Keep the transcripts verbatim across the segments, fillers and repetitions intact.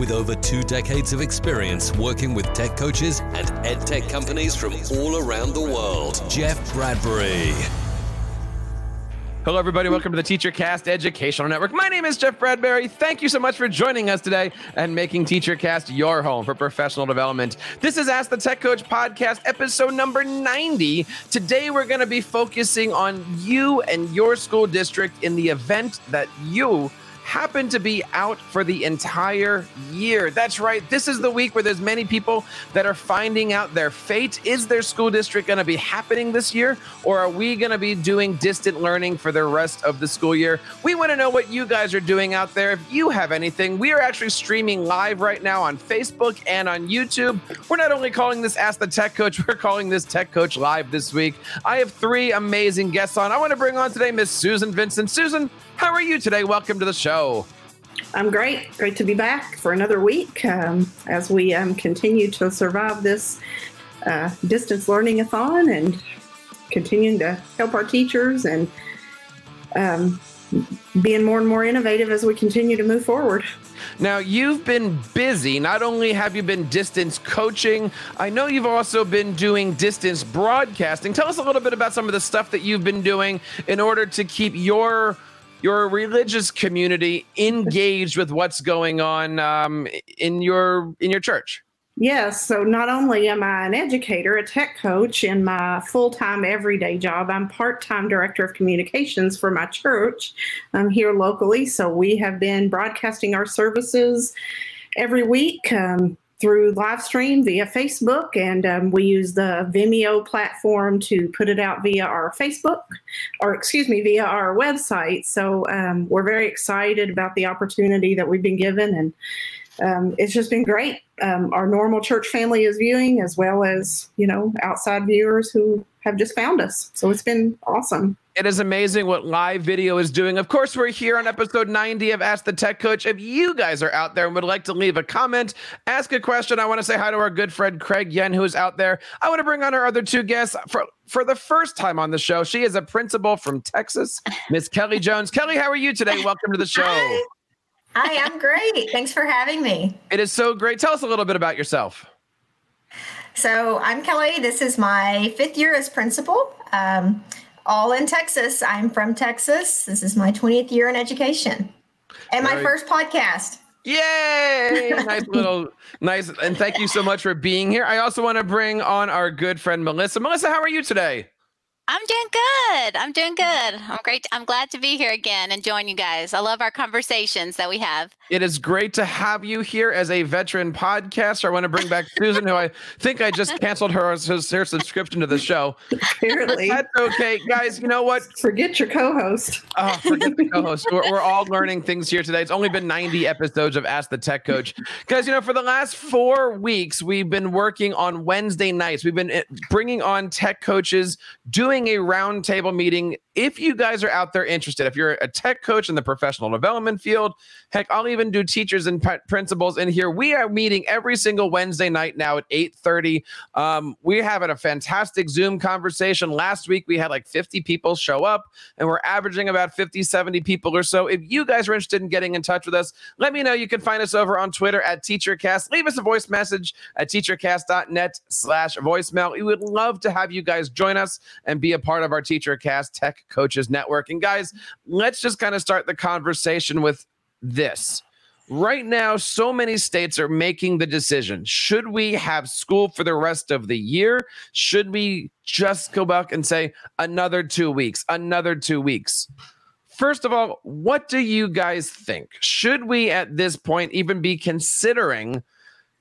with over two decades of experience working with tech coaches and ed tech companies from all around the world, Jeff Bradbury. Hello, everybody. Welcome to the TeacherCast Educational Network. My name is Jeff Bradbury. Thank you so much for joining us today and making TeacherCast your home for professional development. This is Ask the Tech Coach podcast, episode number ninety. Today, we're going to be focusing on you and your school district in the event that you happen to be out for the entire year. That's right. This is the week where there's many people that are finding out their fate. Is their school district going to be happening this year? Or are we going to be doing distant learning for the rest of the school year? We want to know what you guys are doing out there. If you have anything, we are actually streaming live right now on Facebook and on YouTube. We're not only calling this Ask the Tech Coach, we're calling this Tech Coach Live this week. I have three amazing guests on. I want to bring on today Miss Susan Vincent. Susan, how are you today? Welcome to the show. I'm great. Great to be back for another week um, as we um, continue to survive this uh, distance learning-a-thon and continuing to help our teachers and um, being more and more innovative as we continue to move forward. Now, you've been busy. Not only have you been distance coaching, I know you've also been doing distance broadcasting. Tell us a little bit about some of the stuff that you've been doing in order to keep your your religious community engaged with what's going on um, in your in your church. Yes. So not only am I an educator, a tech coach in my full-time everyday job, I'm part-time director of communications for my church. I'm here locally. So we have been broadcasting our services every week um, through live stream via Facebook. And um, we use the Vimeo platform to put it out via our Facebook or excuse me, via our website. So um, we're very excited about the opportunity that we've been given. And um, it's just been great. Um, our normal church family is viewing as well as, you know, outside viewers who have just found us. So it's been awesome. It is amazing what live video is doing. Of course, we're here on episode ninety of Ask the Tech Coach. If you guys are out there and would like to leave a comment, ask a question, I want to say hi to our good friend, Craig Yen, who is out there. I want to bring on our other two guests for, for the first time on the show. She is a principal from Texas, Miss Kelly Jones. Kelly, how are you today? Welcome to the show. Hi. Hi, I'm great. Thanks for having me. It is so great. Tell us a little bit about yourself. So I'm Kelly. This is my fifth year as principal, um, all in Texas. I'm from Texas. This is my twentieth year in education and my Very- first podcast. Yay! Nice little, nice. And thank you so much for being here. I also want to bring on our good friend, Melissa. Melissa, how are you today? I'm doing good. I'm doing good. I'm great. I'm glad to be here again and join you guys. I love our conversations that we have. It is great to have you here as a veteran podcaster. I want to bring back Susan, who I think I just canceled her, her subscription to the show. Apparently. That's okay. Guys, you know what? Forget your co-host. Oh, forget the co-host. We're, we're all learning things here today. It's only been ninety episodes of Ask the Tech Coach. Guys, you know, for the last four weeks, we've been working on Wednesday nights. We've been bringing on tech coaches, doing a roundtable meeting. If you guys are out there interested, if you're a tech coach in the professional development field, heck, I'll even do teachers and p- principals in here. We are meeting every single Wednesday night now at eight thirty. Um, we're having a fantastic Zoom conversation. Last week, we had like fifty people show up, and we're averaging about fifty, seventy people or so. If you guys are interested in getting in touch with us, let me know. You can find us over on Twitter at TeacherCast. Leave us a voice message at teachercast.net slash voicemail. We would love to have you guys join us and be a part of our TeacherCast Tech Coaches Network. And guys, let's just kind of start the conversation with this. Right now, so many states are making the decision. Should we have school for the rest of the year? Should we just go back and say another two weeks, another two weeks? First of all, what do you guys think? Should we at this point even be considering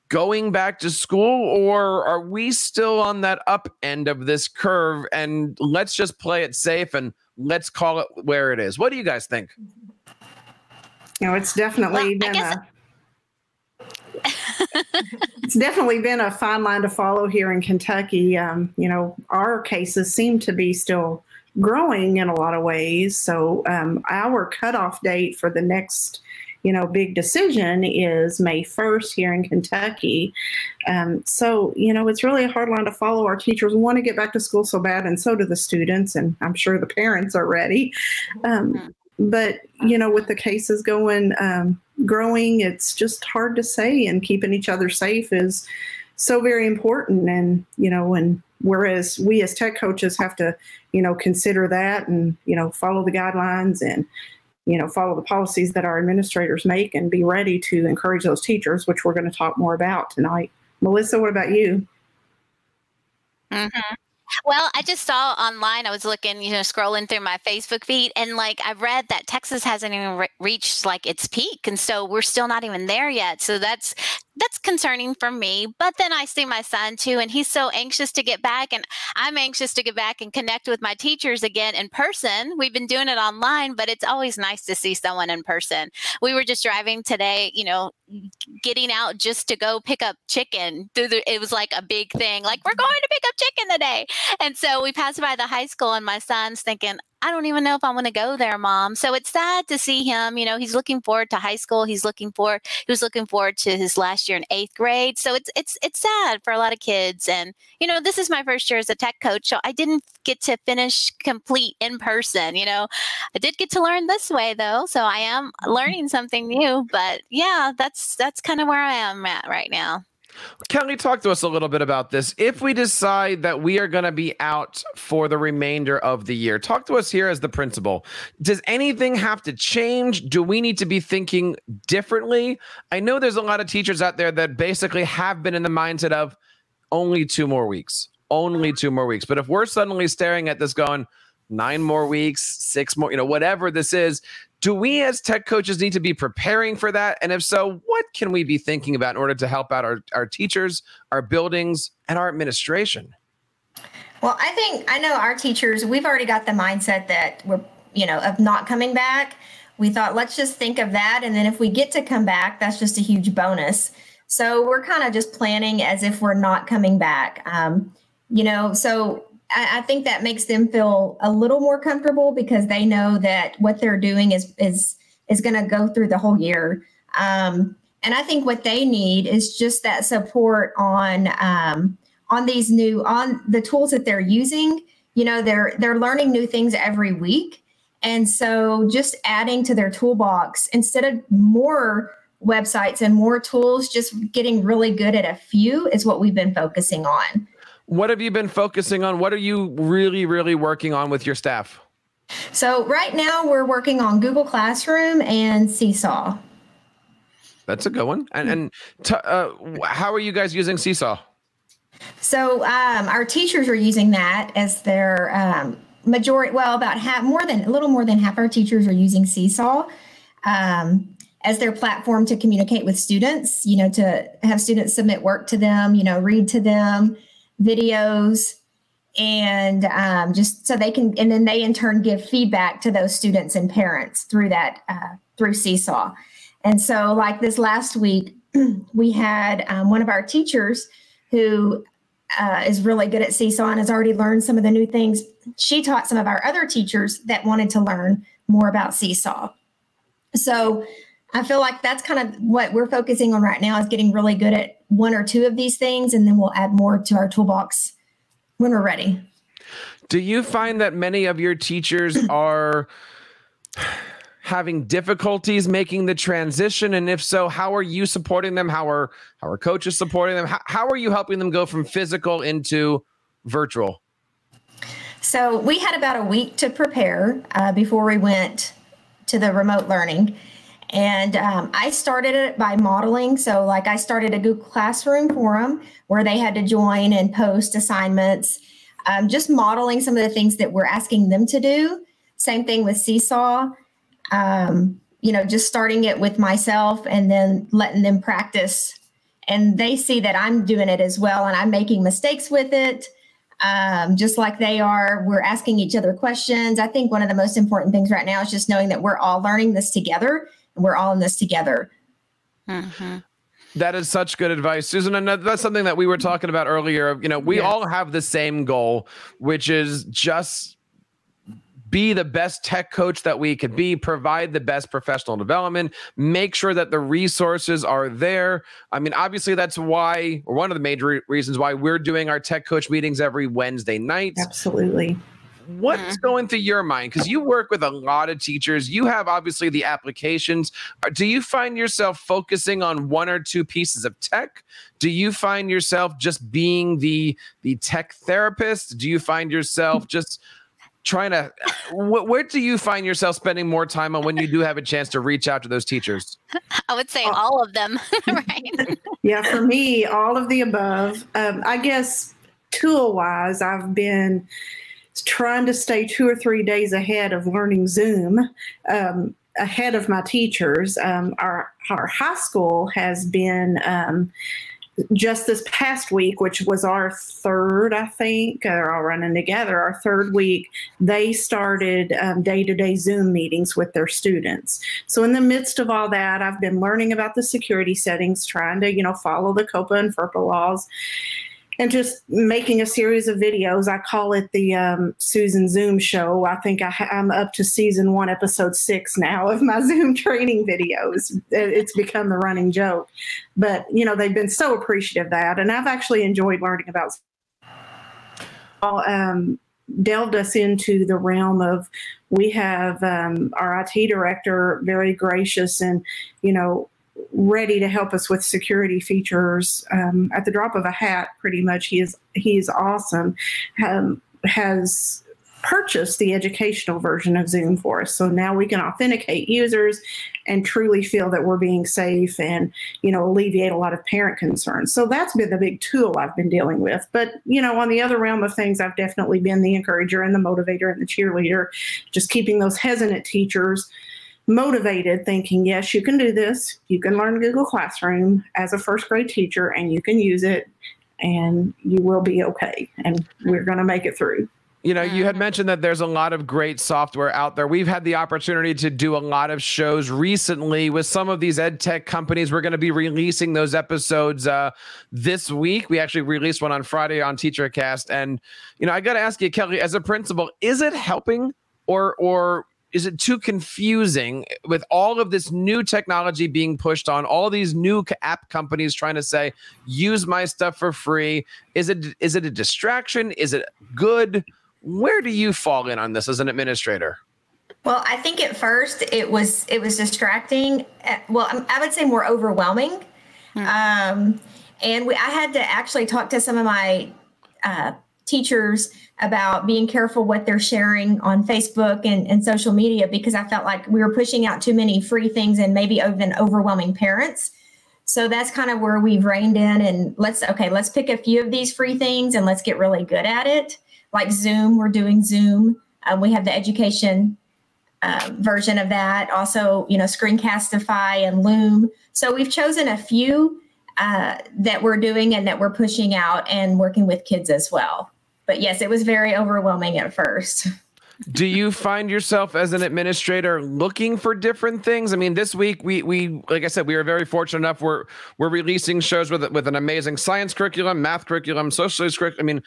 going back to school, or are we still on that up end of this curve and let's just play it safe and let's call it where it is? What do you guys think? You know, it's definitely well, been I guess- a It's definitely been a fine line to follow here in Kentucky. Um, you know, our cases seem to be still growing in a lot of ways. So um, our cutoff date for the next, you know, big decision is May first here in Kentucky. Um, so, you know, it's really a hard line to follow. Our teachers want to get back to school so bad, and so do the students, and I'm sure the parents are ready. Um, but, you know, with the cases going, um, growing, it's just hard to say, and keeping each other safe is so very important. And, you know, and whereas we as tech coaches have to, you know, consider that and, you know, follow the guidelines and, you know, follow the policies that our administrators make and be ready to encourage those teachers, which we're going to talk more about tonight. Melissa, what about you? Mm-hmm. Well, I just saw online, I was looking, you know, scrolling through my Facebook feed, and like I read that Texas hasn't even re- reached like its peak. And so we're still not even there yet. So that's that's concerning for me. But then I see my son too, and he's so anxious to get back, and I'm anxious to get back and connect with my teachers again in person. We've been doing it online, but it's always nice to see someone in person. We were just driving today, you know, getting out just to go pick up chicken through the, it was like a big thing, like we're going to pick up chicken today. And so we passed by the high school, and my son's thinking, I don't even know if I want to go there, Mom. So it's sad to see him. You know, he's looking forward to high school. He's looking forward. He was looking forward to his last year in eighth grade. So it's it's it's sad for a lot of kids. And you know, this is my first year as a tech coach, so I didn't get to finish complete in person. You know, I did get to learn this way though, so I am learning something new. But yeah, that's that's kind of where I am at right now. Kelly, talk to us a little bit about this. If we decide that we are going to be out for the remainder of the year, talk to us here as the principal. Does anything have to change? Do we need to be thinking differently? I know there's a lot of teachers out there that basically have been in the mindset of only two more weeks, only two more weeks. But if we're suddenly staring at this going nine more weeks, six more, you know, whatever this is, do we as tech coaches need to be preparing for that? And if so, what can we be thinking about in order to help out our, our teachers, our buildings, and our administration? Well, I think, I know our teachers, we've already got the mindset that we're, you know, of not coming back. We thought, let's just think of that. And then if we get to come back, that's just a huge bonus. So we're kind of just planning as if we're not coming back. Um, you know, so I think that makes them feel a little more comfortable because they know that what they're doing is is is going to go through the whole year. Um, and I think what they need is just that support on um, on these new on the tools that they're using. You know, they're they're learning new things every week, and so just adding to their toolbox instead of more websites and more tools. Just getting really good at a few is what we've been focusing on. What have you been focusing on? What are you really, really working on with your staff? So right now we're working on Google Classroom and Seesaw. That's a good one. And, and t- uh, how are you guys using Seesaw? So um, our teachers are using that as their um, majority. Well, about half, more than a little more than half our teachers are using Seesaw um, as their platform to communicate with students, you know, to have students submit work to them, you know, read to them, videos, and um, just so they can, and then they in turn give feedback to those students and parents through that, uh, through Seesaw. And so like this last week, we had um, one of our teachers who uh, is really good at Seesaw and has already learned some of the new things. She taught some of our other teachers that wanted to learn more about Seesaw. So I feel like that's kind of what we're focusing on right now is getting really good at one or two of these things, and then we'll add more to our toolbox when we're ready. Do you find that many of your teachers are having difficulties making the transition? And if so, how are you supporting them? How are, how are coaches supporting them? How, how are you helping them go from physical into virtual? So we had about a week to prepare uh, before we went to the remote learning. And um, I started it by modeling. So like I started a Google Classroom forum where they had to join and post assignments, um, just modeling some of the things that we're asking them to do. Same thing with Seesaw, um, you know, just starting it with myself and then letting them practice. And they see that I'm doing it as well and I'm making mistakes with it. Um, just like they are, we're asking each other questions. I think one of the most important things right now is just knowing that we're all learning this together. We're all in this together. Mm-hmm. That is such good advice, Susan. And that's something that we were talking about earlier. You know, we yes. all have the same goal, which is just be the best tech coach that we could be, provide the best professional development, make sure that the resources are there. I mean, obviously that's why, or one of the major reasons why we're doing our tech coach meetings every Wednesday night. Absolutely. What's going through your mind? Because you work with a lot of teachers. You have obviously the applications. Do you find yourself focusing on one or two pieces of tech? Do you find yourself just being the the tech therapist? Do you find yourself just trying to, wh- where do you find yourself spending more time on when you do have a chance to reach out to those teachers? I would say all of them, right? Yeah, for me, all of the above. Um, I guess tool-wise, I've been trying to stay two or three days ahead of learning Zoom, um, ahead of my teachers. Um, our, our high school has been um, just this past week, which was our third, I think, they're all running together, our third week, they started um, day-to-day Zoom meetings with their students. So in the midst of all that, I've been learning about the security settings, trying to, you know, follow the COPPA and FERPA laws, and just making a series of videos. I call it the um, Susan Zoom Show. I think I ha- I'm up to season one, episode six now of my Zoom training videos. It's become the running joke. But, you know, they've been so appreciative of that. And I've actually enjoyed learning about um delved us into the realm of, we have um, our I T director, very gracious and, you know, ready to help us with security features um, at the drop of a hat, pretty much. He is he is awesome, um, has purchased the educational version of Zoom for us. So now we can authenticate users and truly feel that we're being safe and, you know, alleviate a lot of parent concerns. So that's been the big tool I've been dealing with. But, you know, on the other realm of things, I've definitely been the encourager and the motivator and the cheerleader, just keeping those hesitant teachers motivated, thinking, yes, you can do this. You can learn Google Classroom as a first grade teacher, and you can use it, and you will be okay. And we're going to make it through. You know, you had mentioned that there's a lot of great software out there. We've had the opportunity to do a lot of shows recently with some of these ed tech companies. We're going to be releasing those episodes uh, this week. We actually released one on Friday on TeacherCast. And, you know, I got to ask you, Kelly, as a principal, is it helping or, or, is it too confusing with all of this new technology being pushed on, all these new app companies trying to say, use my stuff for free? Is it is it a distraction? Is it good? Where do you fall in on this as an administrator? Well, I think at first it was it was distracting. Well, I would say more overwhelming. Mm-hmm. Um, and we, I had to actually talk to some of my uh, teachers about being careful what they're sharing on Facebook and, and social media, because I felt like we were pushing out too many free things and maybe even overwhelming parents. So that's kind of where we've reined in and let's, okay, let's pick a few of these free things and let's get really good at it. Like Zoom, we're doing Zoom. Um, we have the education uh, version of that. Also, you know, Screencastify and Loom. So we've chosen a few uh, that we're doing and that we're pushing out and working with kids as well. But yes, it was very overwhelming at first. Do you find yourself as an administrator looking for different things? I mean, this week, we, we like I said, we are very fortunate enough. We're we're releasing shows with with an amazing science curriculum, math curriculum, social studies curriculum. I mean,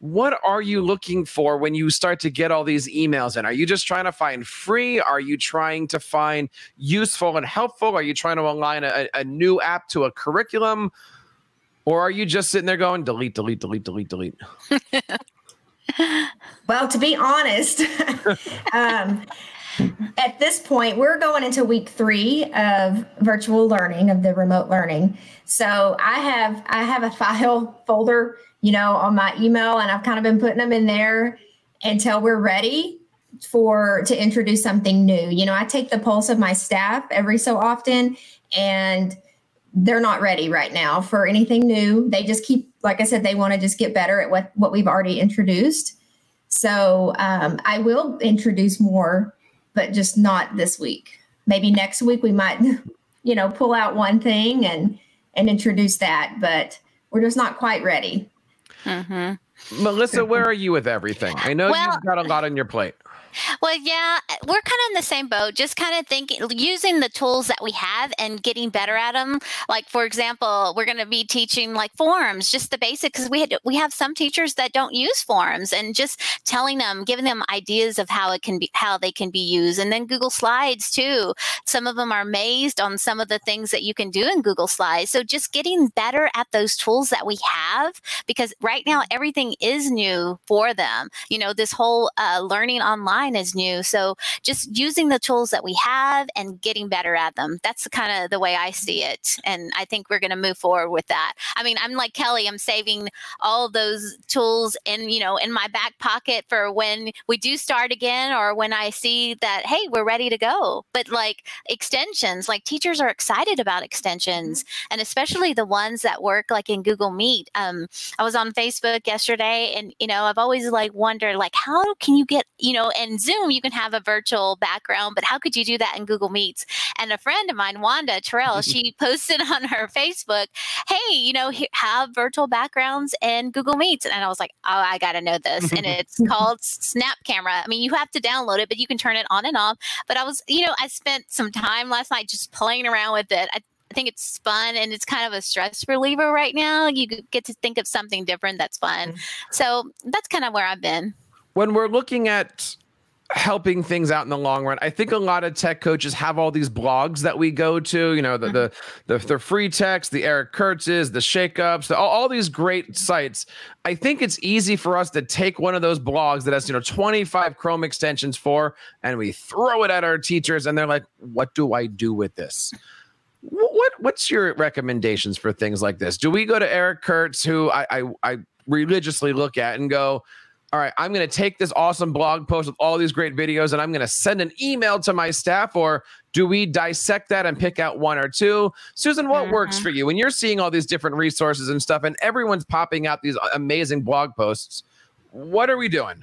what are you looking for when you start to get all these emails in? Are you just trying to find free? Are you trying to find useful and helpful? Are you trying to align a, a new app to a curriculum? Or are you just sitting there going, delete, delete, delete, delete, delete? Well, to be honest, um, at this point, we're going into week three of virtual learning, of the remote learning. So I have I have a file folder, you know, on my email, and I've kind of been putting them in there until we're ready for to introduce something new. You know, I take the pulse of my staff every so often, and they're not ready right now for anything new. They just keep, like I said, they want to just get better at what, what we've already introduced. So um, I will introduce more, but just not this week. Maybe next week we might, you know, pull out one thing and, and introduce that, but we're just not quite ready. Mm-hmm. Melissa, where are you with everything? I know well, you've got a lot on your plate. Well, yeah, we're kind of in the same boat, just kind of thinking, using the tools that we have and getting better at them. Like, for example, we're going to be teaching like forms, just the basics, because we had, we have some teachers that don't use forms, and just telling them, giving them ideas of how it can be, how they can be used. And then Google Slides too. Some of them are amazed on some of the things that you can do in Google Slides. So just getting better at those tools that we have, because right now everything is new for them. You know, this whole uh, learning online is new. So just using the tools that we have and getting better at them. That's kind of the way I see it. And I think we're going to move forward with that. I mean, I'm like Kelly, I'm saving all those tools in, you know, in my back pocket for when we do start again, or when I see that, hey, we're ready to go. But like extensions, like teachers are excited about extensions, and especially the ones that work like in Google Meet. Um, I was on Facebook yesterday, and, you know, I've always like wondered, like, how can you get, you know, and in Zoom, you can have a virtual background, but how could you do that in Google Meets? And a friend of mine, Wanda Terrell, she posted on her Facebook, hey, you know, have virtual backgrounds in Google Meets. And I was like, oh, I got to know this. And it's called Snap Camera. I mean, you have to download it, but you can turn it on and off. But I was, you know, I spent some time last night just playing around with it. I, I think it's fun, and it's kind of a stress reliever right now. You get to think of something different that's fun. So that's kind of where I've been. When we're looking at helping things out in the long run, I think a lot of tech coaches have all these blogs that we go to, you know, the the the, the free text, the Eric Kurtz's, the ShakeUps, the, all, all these great sites. I think it's easy for us to take one of those blogs that has, you know, twenty-five Chrome extensions for, and we throw it at our teachers, and they're like, what do I do with this? What what's your recommendations for things like this? Do we go to Eric Kurtz, who I I, I religiously look at, and go, all right, I'm going to take this awesome blog post with all these great videos, and I'm going to send an email to my staff? Or do we dissect that and pick out one or two? Susan, what mm-hmm. works for you when you're seeing all these different resources and stuff, and everyone's popping out these amazing blog posts? What are we doing?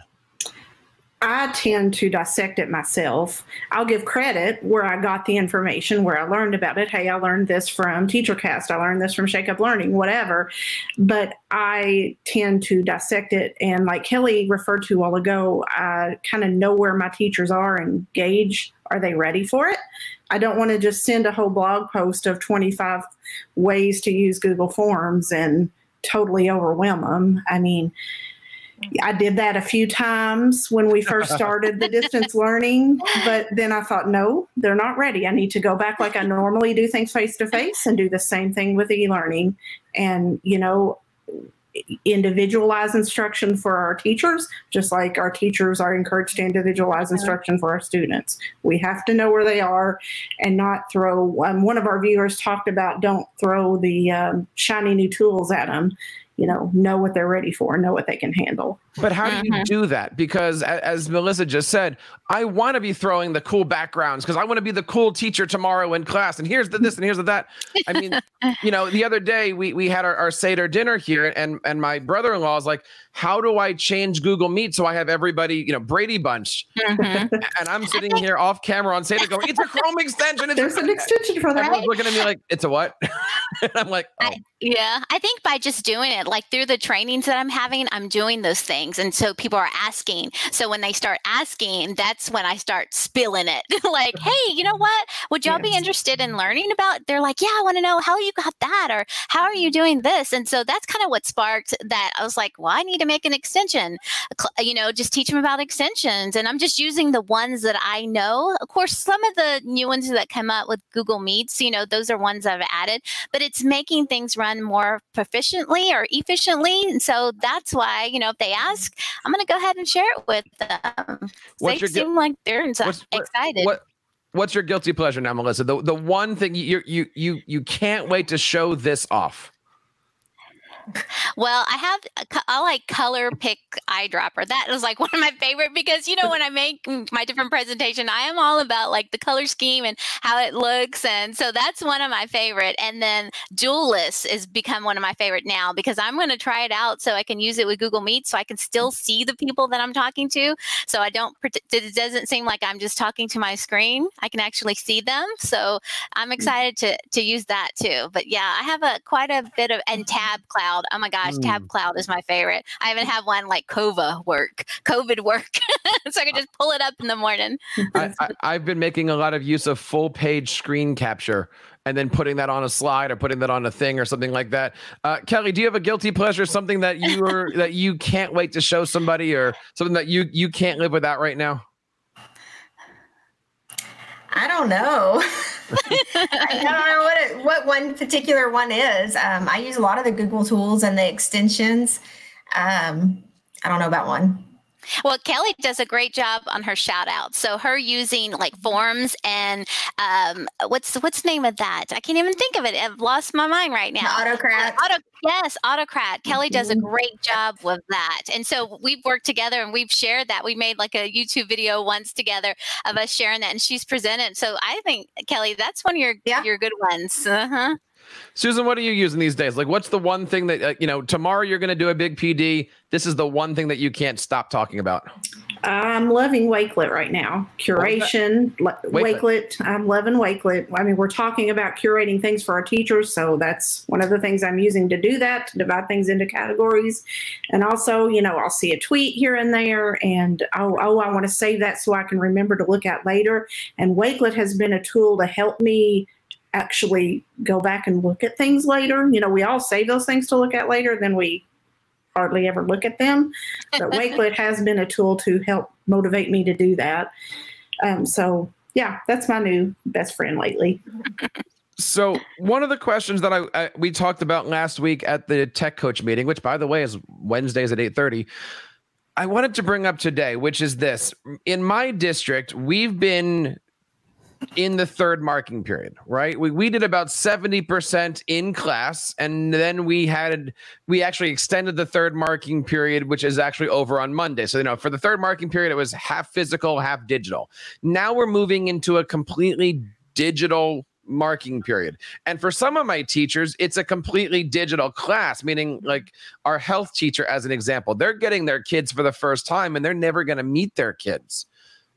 I tend to dissect it myself. I'll give credit where I got the information, where I learned about it. Hey, I learned this from TeacherCast. I learned this from ShakeUp Learning, whatever. But I tend to dissect it. And like Kelly referred to a while ago, I kind of know where my teachers are and gauge, are they ready for it? I don't want to just send a whole blog post of twenty-five ways to use Google Forms and totally overwhelm them. I mean, I did that a few times when we first started the distance learning, but then I thought, no, they're not ready. I need to go back like I normally do things face to face and do the same thing with e-learning, and, you know, individualize instruction for our teachers, just like our teachers are encouraged to individualize instruction for our students. We have to know where they are and not throw, um, one of our viewers talked about, don't throw the um, shiny new tools at them. You know, know what they're ready for, know what they can handle. But how do you do that? Because as Melissa just said, I want to be throwing the cool backgrounds because I want to be the cool teacher tomorrow in class. And here's the this and here's the that. I mean, you know, the other day we we had our, our Seder dinner here, and and my brother-in-law is like, how do I change Google Meet so I have everybody, you know, Brady Bunch? Mm-hmm. And I'm sitting think- here off camera on Seder going, it's a Chrome extension. It's There's a- an extension for that. Everyone's looking at me like, it's a what? And I'm like, oh. I, yeah, I think by just doing it, like through the trainings that I'm having, I'm doing those things. And so people are asking. So when they start asking, that's when I start spilling it. Like, hey, you know what? Would y'all yes. be interested in learning about? They're like, yeah, I want to know how you got that, or how are you doing this? And so that's kind of what sparked that. I was like, well, I need to make an extension, you know, just teach them about extensions. And I'm just using the ones that I know. Of course, some of the new ones that come up with Google Meets, you know, those are ones I've added, but it's making things run more proficiently or efficiently. And so that's why, you know, if they ask, I'm going to go ahead and share it with them. They seem gu- like they're what's, excited. What, what's your guilty pleasure now, Melissa? The the one thing you you you you can't wait to show this off. Well, I have, a, I like Color Pick Eyedropper. That was like one of my favorite because, you know, when I make my different presentation, I am all about like the color scheme and how it looks. And so that's one of my favorite. And then Dualless has become one of my favorite now because I'm going to try it out so I can use it with Google Meet so I can still see the people that I'm talking to. So I don't, it doesn't seem like I'm just talking to my screen. I can actually see them. So I'm excited to, to use that too. But yeah, I have a quite a bit of, and Tab Cloud. Cloud. Oh my gosh, mm. Tab Cloud is my favorite. I even have one like COVA work, COVID work. So I can just pull it up in the morning. I, I, I've been making a lot of use of full page screen capture and then putting that on a slide or putting that on a thing or something like that. Uh, Kelly, do you have a guilty pleasure, something that you are, that you can't wait to show somebody or something that you, you can't live without right now? I don't know. I don't know what it, what one particular one is. Um, I use a lot of the Google tools and the extensions. Um, I don't know about one. Well, Kelly does a great job on her shout out. So her using like forms and um, what's what's the name of that? I can't even think of it. I've lost my mind right now. The Autocrat. Uh, auto, yes, Autocrat. Kelly does a great job with that. And so we've worked together and we've shared that. We made like a YouTube video once together of us sharing that and she's presented. So I think, Kelly, that's one of your, yeah. your good ones. Uh-huh. Susan, what are you using these days? Like, what's the one thing that, uh, you know, tomorrow you're going to do a big P D. This is the one thing that you can't stop talking about. I'm loving Wakelet right now. Curation, Wakelet. Wakelet. I'm loving Wakelet. I mean, we're talking about curating things for our teachers. So that's one of the things I'm using to do that, to divide things into categories. And also, you know, I'll see a tweet here and there and, oh, oh I want to save that so I can remember to look at later. And Wakelet has been a tool to help me actually go back and look at things later. You know, we all save those things to look at later, then we hardly ever look at them. But Wakelet has been a tool to help motivate me to do that. Um, so, yeah, that's my new best friend lately. So one of the questions that I, I we talked about last week at the Tech Coach meeting, which, by the way, is Wednesdays at eight thirty, I wanted to bring up today, which is this. In my district, we've been in the third marking period, right? We we did about seventy percent in class, and then we had we actually extended the third marking period, which is actually over on Monday. So, you know, for the third marking period, it was half physical, half digital. Now we're moving into a completely digital marking period. And for some of my teachers, it's a completely digital class, meaning like our health teacher, as an example, they're getting their kids for the first time, and they're never going to meet their kids.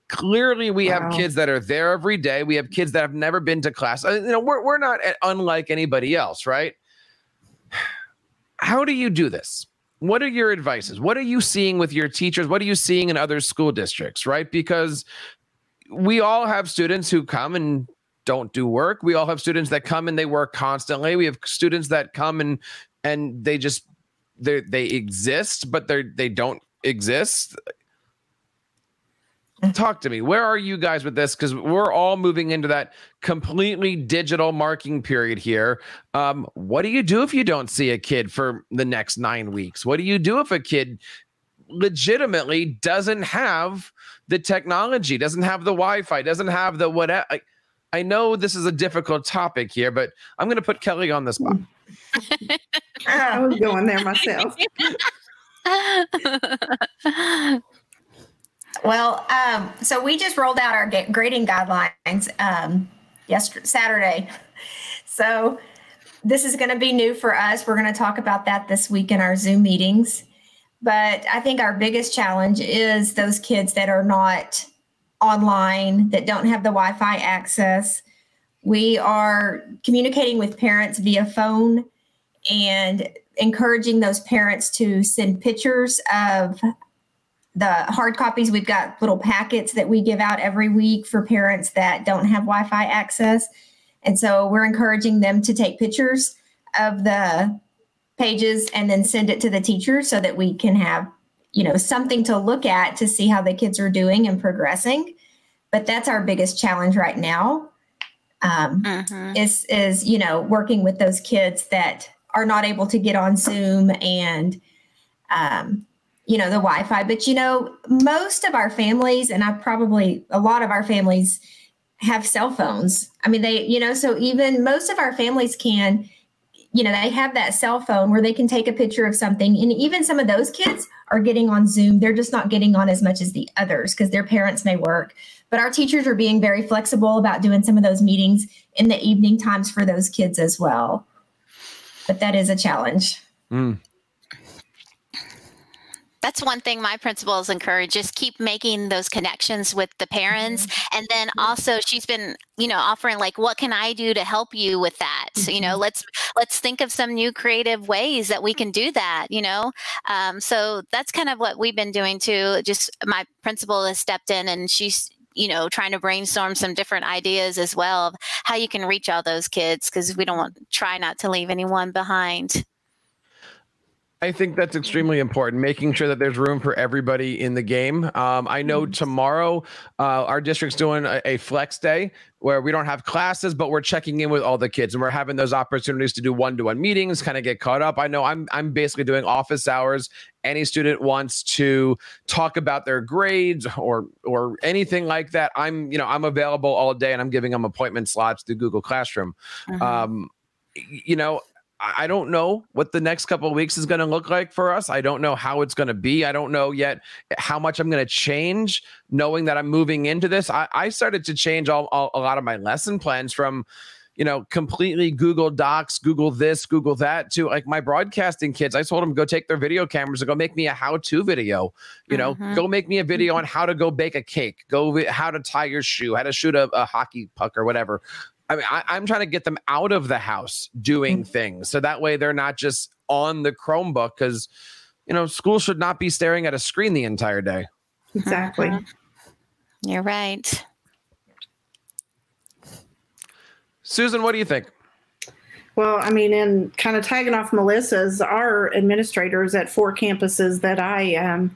Clearly, we wow. have kids that are there every day. We have kids that have never been to class. You know, we're we're not unlike anybody else, right? How do you do this? What are your advices? What are you seeing with your teachers? What are you seeing in other school districts, right? Because we all have students who come and don't do work. We all have students that come and they work constantly. We have students that come and and they just they they exist, but they they don't exist. Talk to me. Where are you guys with this? Because we're all moving into that completely digital marking period here. Um, what do you do if you don't see a kid for the next nine weeks? What do you do if a kid legitimately doesn't have the technology, doesn't have the Wi-Fi, doesn't have the whatever? I, I know this is a difficult topic here, but I'm going to put Kelly on the spot. I was going there myself. Well, um, so we just rolled out our grading guidelines um, yesterday, Saturday. So this is going to be new for us. We're going to talk about that this week in our Zoom meetings. But I think our biggest challenge is those kids that are not online, that don't have the Wi-Fi access. We are communicating with parents via phone and encouraging those parents to send pictures of the hard copies. We've got little packets that we give out every week for parents that don't have Wi-Fi access. And so we're encouraging them to take pictures of the pages and then send it to the teacher so that we can have, you know, something to look at to see how the kids are doing and progressing. But that's our biggest challenge right now, um, uh-huh. is, is, you know, working with those kids that are not able to get on Zoom and, um, you know, the Wi-Fi. But, you know, most of our families, and I probably a lot of our families have cell phones. I mean, they, you know, so even most of our families can, you know, they have that cell phone where they can take a picture of something. And even some of those kids are getting on Zoom. They're just not getting on as much as the others because their parents may work. But our teachers are being very flexible about doing some of those meetings in the evening times for those kids as well. But that is a challenge. Mm. that's one thing my principals encourage, just keep making those connections with the parents. And then also she's been, you know, offering like, what can I do to help you with that? So, you know, let's, let's think of some new creative ways that we can do that, you know? Um, so that's kind of what we've been doing too. Just my principal has stepped in and she's, you know, trying to brainstorm some different ideas as well of how you can reach all those kids, because we don't want, try not to leave anyone behind. I think that's extremely important, making sure that there's room for everybody in the game. Um, I know tomorrow uh, our district's doing a, a flex day where we don't have classes, but we're checking in with all the kids and we're having those opportunities to do one-to-one meetings, kind of get caught up. I know I'm I'm basically doing office hours. Any student wants to talk about their grades or or anything like that, I'm you know I'm available all day, and I'm giving them appointment slots through Google Classroom. Mm-hmm. Um, you know. I don't know what the next couple of weeks is going to look like for us. I don't know how it's going to be. I don't know yet how much I'm going to change, knowing that I'm moving into this. I, I started to change all, all, a lot of my lesson plans from, you know, completely Google Docs, Google this, Google that, to like my broadcasting kids. I told them, go take their video cameras and go make me a how-to video, you know, mm-hmm. go make me a video on how to go bake a cake, go how to tie your shoe, how to shoot a, a hockey puck or whatever. I mean, I, I'm trying to get them out of the house doing things, so that way they're not just on the Chromebook, because, you know, school should not be staring at a screen the entire day. Exactly. Uh-huh. You're right. Susan, what do you think? Well, I mean, and kind of tagging off Melissa's, our administrators at four campuses that I um,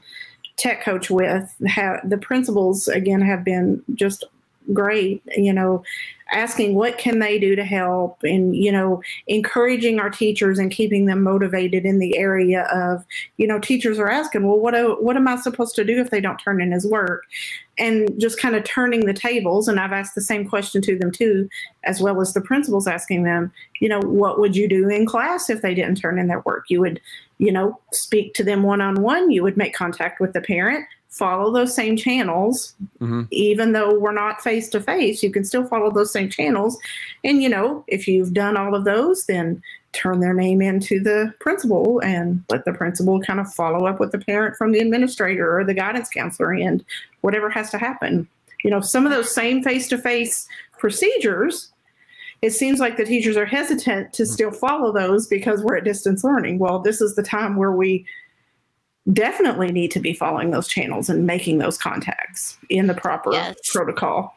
tech coach with, have, the principals, again, have been just great, you know, asking what can they do to help, and, you know, encouraging our teachers and keeping them motivated in the area of, you know, teachers are asking, well, what, do, what am I supposed to do if they don't turn in his work? And just kind of turning the tables. And I've asked the same question to them too, as well as the principals asking them, you know, what would you do in class if they didn't turn in their work? You would, you know, speak to them one-on-one, you would make contact with the parent, follow those same channels, mm-hmm. even though we're not face-to-face, you can still follow those same channels. And, you know, if you've done all of those, then turn their name into the principal and let the principal kind of follow up with the parent from the administrator or the guidance counselor and whatever has to happen. You know, some of those same face-to-face procedures, it seems like the teachers are hesitant to still follow those because we're at distance learning. Well, this is the time where we definitely need to be following those channels and making those contacts in the proper yes. protocol.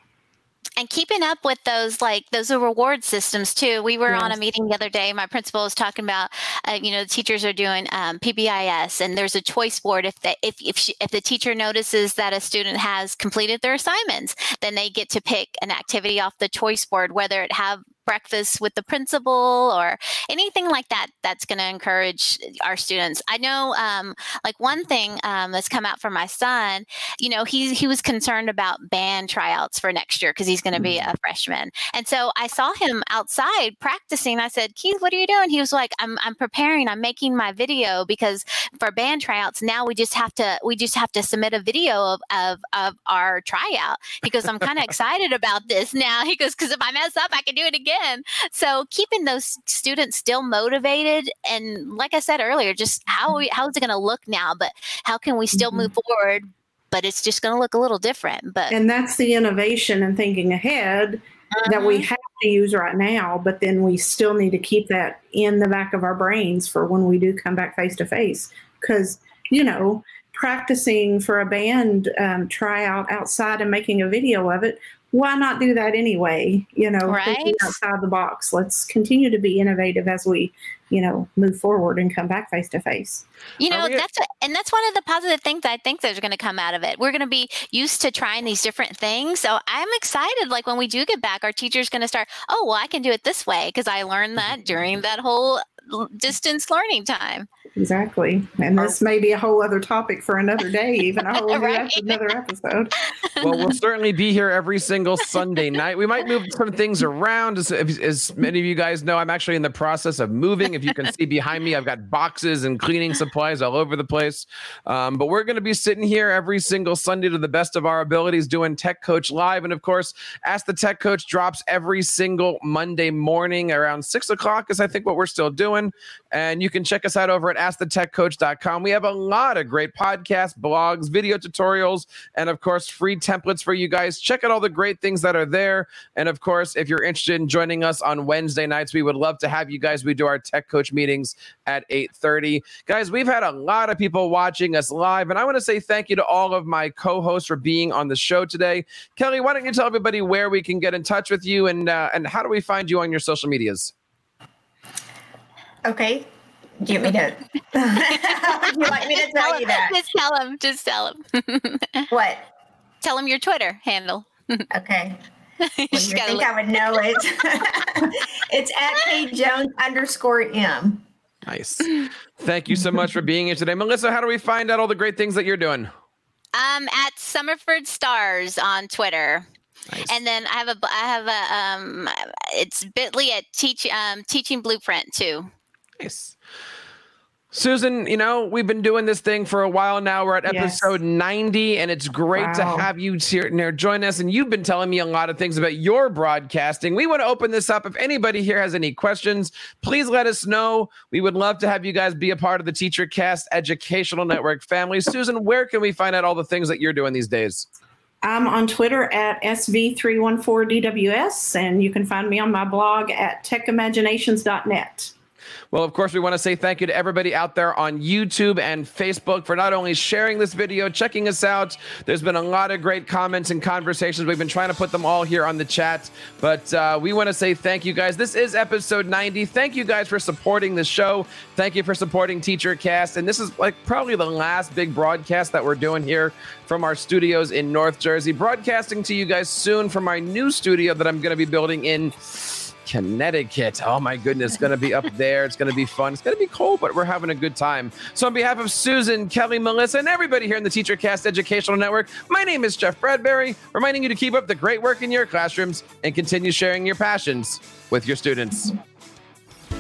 And keeping up with those, like those are reward systems too. We were yes. on a meeting the other day. My principal was talking about, uh, you know, the teachers are doing um, P B I S, and there's a choice board. If they, if if, she, if the teacher notices that a student has completed their assignments, then they get to pick an activity off the choice board, whether it have breakfast with the principal or anything like that, that's going to encourage our students. I know um, like one thing um, that's come out for my son, you know, he, he was concerned about band tryouts for next year because he's going to be a freshman. And so I saw him outside practicing. I said, Keith, what are you doing? He was like, I'm, I'm preparing, I'm making my video, because for band tryouts now we just have to, we just have to submit a video of, of, of our tryout. He goes, I'm kind of excited about this now. He goes, because if I mess up, I can do it again. So keeping those students still motivated, and like I said earlier, just how are we, how is it going to look now, but how can we still move forward, but it's just going to look a little different. But and that's the innovation and thinking ahead uh-huh. that we have to use right now, but then we still need to keep that in the back of our brains for when we do come back face to face, because, you know, practicing for a band um, tryout outside and making a video of it, why not do that anyway? You know, right. Thinking outside the box. Let's continue to be innovative as we, you know, move forward and come back face to face. You know, that's a, and that's one of the positive things I think that's going to come out of it. We're going to be used to trying these different things. So I'm excited. Like when we do get back, our teacher's going to start, oh, well, I can do it this way because I learned that during that whole distance learning time. Exactly. And this may be a whole other topic for another day, even a whole right. another episode. Well, we'll certainly be here every single Sunday night. We might move some things around. As, as many of you guys know, I'm actually in the process of moving. If you can see behind me, I've got boxes and cleaning supplies all over the place. Um, but we're going to be sitting here every single Sunday to the best of our abilities doing Tech Coach Live. And of course, Ask the Tech Coach drops every single Monday morning around six o'clock is I think what we're still doing. And you can check us out over at ask the tech coach dot com. We have a lot of great podcasts, blogs, video tutorials, and of course, free templates for you guys. Check out all the great things that are there. And of course, if you're interested in joining us on Wednesday nights, we would love to have you guys. We do our Tech Coach meetings at eight thirty. Guys, we've had a lot of people watching us live, and I want to say thank you to all of my co-hosts for being on the show today. Kelly, why don't you tell everybody where we can get in touch with you, and uh, and how do we find you on your social medias? Okay. Do you want me to? Would you like me to tell, tell you that? Just tell him. Just tell him. What? Tell him your Twitter handle. Okay. Well, you think look. I would know it. It's at Kelly Jones underscore M. Nice. Thank you so much for being here today. Melissa, how do we find out all the great things that you're doing? Um, at Summerford Stars on Twitter. Nice. And then I have a, I have a, um, it's bit dot l y at teach, um, Teaching Blueprint too. Nice. Susan, you know, we've been doing this thing for a while now. We're at episode yes. ninety, and it's great wow. to have you here and join us. And you've been telling me a lot of things about your broadcasting. We want to open this up. If anybody here has any questions, please let us know. We would love to have you guys be a part of the TeacherCast Educational Network family. Susan, where can we find out all the things that you're doing these days? I'm on Twitter at S V three one four D W S, and you can find me on my blog at tech imaginations dot net. Well, of course, we want to say thank you to everybody out there on YouTube and Facebook for not only sharing this video, checking us out. There's been a lot of great comments and conversations. We've been trying to put them all here on the chat, but uh, we want to say thank you guys. This is episode ninety. Thank you guys for supporting the show. Thank you for supporting TeacherCast. And this is like probably the last big broadcast that we're doing here from our studios in North Jersey, broadcasting to you guys soon from my new studio that I'm going to be building in Connecticut. Oh my goodness, it's going to be up there. It's going to be fun. It's going to be cold, but we're having a good time. So on behalf of Susan, Kelly, Melissa, and everybody here in the TeacherCast Educational Network, my name is Jeff Bradbury, reminding you to keep up the great work in your classrooms and continue sharing your passions with your students.